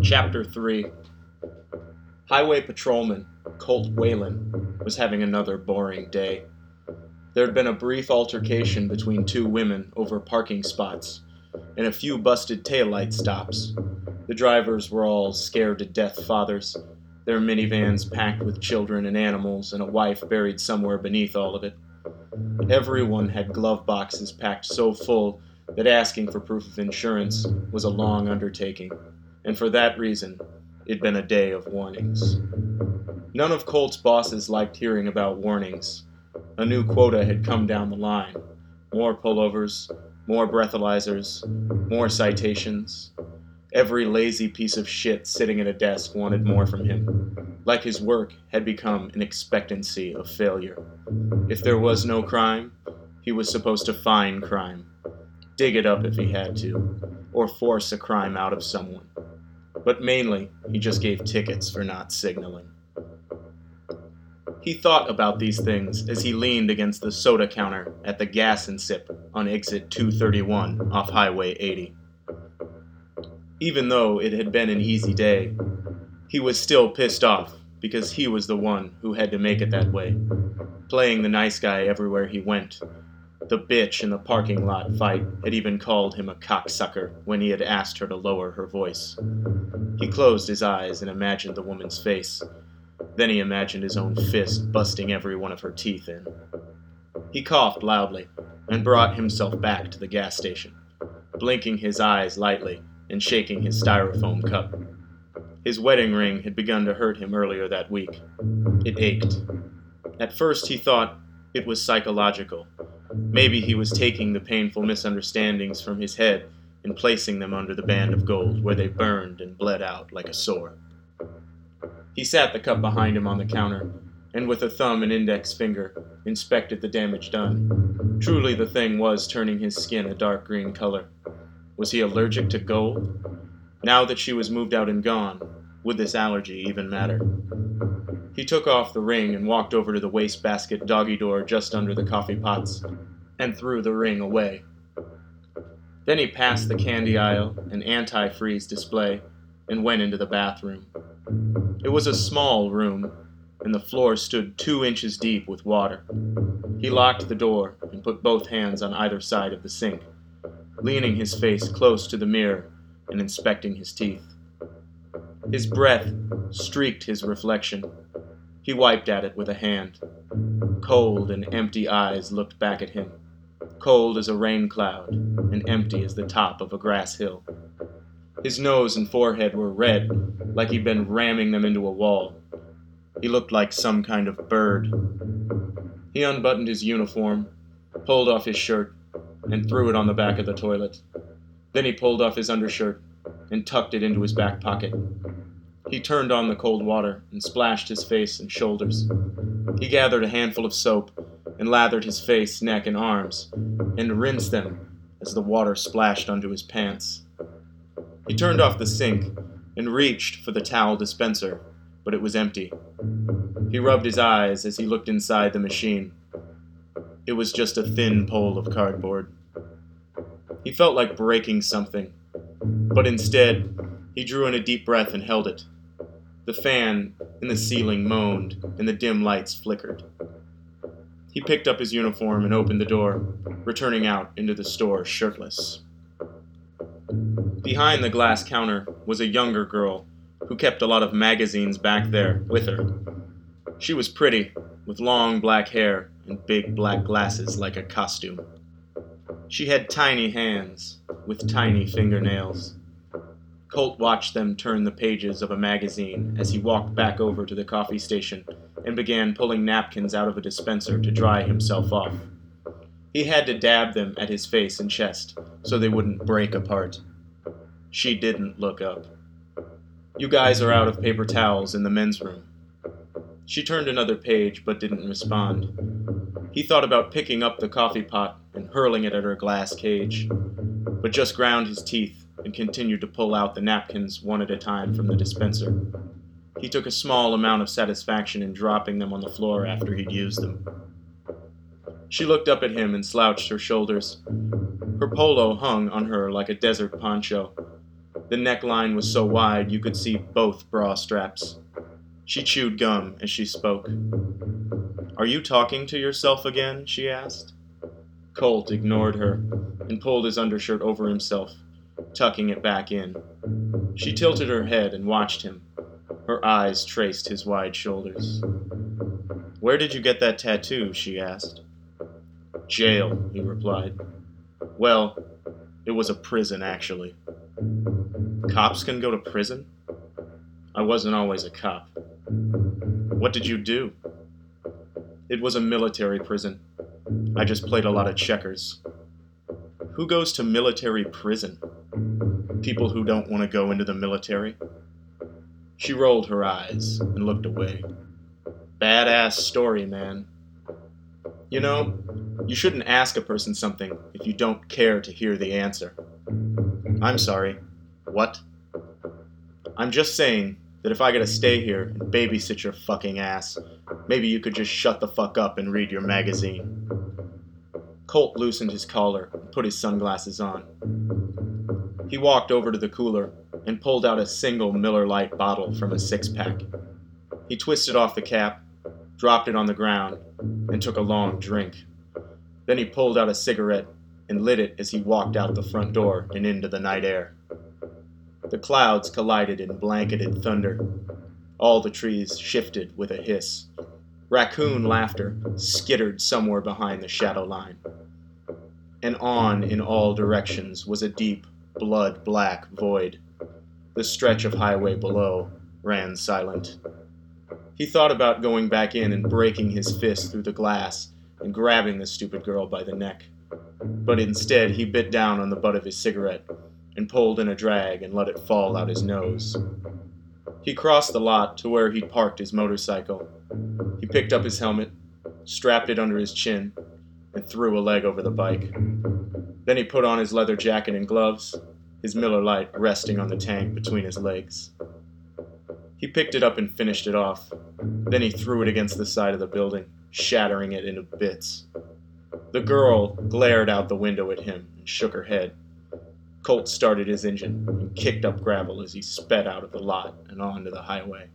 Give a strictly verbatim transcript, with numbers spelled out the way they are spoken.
Chapter three. Highway patrolman Colt Whalen was having another boring day. There had been a brief altercation between two women over parking spots and a few busted taillight stops. The drivers were all scared to death fathers, their minivans packed with children and animals and a wife buried somewhere beneath all of it. Everyone had glove boxes packed so full that asking for proof of insurance was a long undertaking, and for that reason, it'd been a day of warnings. None of Colt's bosses liked hearing about warnings. A new quota had come down the line. More pullovers, more breathalyzers, more citations. Every lazy piece of shit sitting at a desk wanted more from him. Like his work had become an expectancy of failure. If there was no crime, he was supposed to find crime. Dig it up if he had to, or force a crime out of someone. But mainly, he just gave tickets for not signaling. He thought about these things as he leaned against the soda counter at the Gas and Sip on exit two thirty-one off Highway eighty. Even though it had been an easy day, he was still pissed off because he was the one who had to make it that way, playing the nice guy everywhere he went. The bitch in the parking lot fight had even called him a cocksucker when he had asked her to lower her voice. He closed his eyes and imagined the woman's face. Then he imagined his own fist busting every one of her teeth in. He coughed loudly and brought himself back to the gas station, blinking his eyes lightly and shaking his styrofoam cup. His wedding ring had begun to hurt him earlier that week. It ached. At first he thought it was psychological. Maybe he was taking the painful misunderstandings from his head and placing them under the band of gold where they burned and bled out like a sore. He sat the cup behind him on the counter and with a thumb and index finger inspected the damage done. Truly the thing was turning his skin a dark green color. Was he allergic to gold? Now that she was moved out and gone, would this allergy even matter? He took off the ring and walked over to the wastebasket doggy door just under the coffee pots and threw the ring away. Then he passed the candy aisle and antifreeze display and went into the bathroom. It was a small room, and the floor stood two inches deep with water. He locked the door and put both hands on either side of the sink, leaning his face close to the mirror and inspecting his teeth. His breath streaked his reflection. He wiped at it with a hand. Cold and empty eyes looked back at him, cold as a rain cloud and empty as the top of a grass hill. His nose and forehead were red, like he'd been ramming them into a wall. He looked like some kind of bird. He unbuttoned his uniform, pulled off his shirt, and threw it on the back of the toilet. Then he pulled off his undershirt and tucked it into his back pocket. He turned on the cold water and splashed his face and shoulders. He gathered a handful of soap and lathered his face, neck, and arms, and rinsed them as the water splashed onto his pants. He turned off the sink and reached for the towel dispenser, but it was empty. He rubbed his eyes as he looked inside the machine. It was just a thin pole of cardboard. He felt like breaking something, but instead, he drew in a deep breath and held it. The fan in the ceiling moaned, and the dim lights flickered. He picked up his uniform and opened the door, returning out into the store shirtless. Behind the glass counter was a younger girl who kept a lot of magazines back there with her. She was pretty, with long black hair and big black glasses like a costume. She had tiny hands with tiny fingernails. Colt watched them turn the pages of a magazine as he walked back over to the coffee station and began pulling napkins out of a dispenser to dry himself off. He had to dab them at his face and chest so they wouldn't break apart. She didn't look up. "You guys are out of paper towels in the men's room." She turned another page but didn't respond. He thought about picking up the coffee pot and hurling it at her glass cage, but just ground his teeth and continued to pull out the napkins one at a time from the dispenser. He took a small amount of satisfaction in dropping them on the floor after he'd used them. She looked up at him and slouched her shoulders. Her polo hung on her like a desert poncho. The neckline was so wide you could see both bra straps. She chewed gum as she spoke. "Are you talking to yourself again?" she asked. Colt ignored her and pulled his undershirt over himself, tucking it back in. She tilted her head and watched him. Her eyes traced his wide shoulders. "Where did you get that tattoo?" she asked. "Jail," he replied. "Well, it was a prison, actually." "Cops can go to prison?" "I wasn't always a cop." "What did you do?" "It was a military prison. I just played a lot of checkers." "Who goes to military prison?" "People who don't want to go into the military." She rolled her eyes and looked away. "Badass story, man. You know, you shouldn't ask a person something if you don't care to hear the answer." "I'm sorry. What?" "I'm just saying that if I gotta stay here and babysit your fucking ass, maybe you could just shut the fuck up and read your magazine." Colt loosened his collar and put his sunglasses on. He walked over to the cooler and pulled out a single Miller Lite bottle from a six-pack. He twisted off the cap, dropped it on the ground, and took a long drink. Then he pulled out a cigarette and lit it as he walked out the front door and into the night air. The clouds collided in blanketed thunder. All the trees shifted with a hiss. Raccoon laughter skittered somewhere behind the shadow line. And on in all directions was a deep, blood-black void. The stretch of highway below ran silent. He thought about going back in and breaking his fist through the glass and grabbing the stupid girl by the neck. But instead, he bit down on the butt of his cigarette and pulled in a drag and let it fall out his nose. He crossed the lot to where he'd parked his motorcycle. He picked up his helmet, strapped it under his chin, and threw a leg over the bike. Then he put on his leather jacket and gloves, his Miller Lite resting on the tank between his legs. He picked it up and finished it off. Then he threw it against the side of the building, shattering it into bits. The girl glared out the window at him and shook her head. Colt started his engine and kicked up gravel as he sped out of the lot and onto the highway.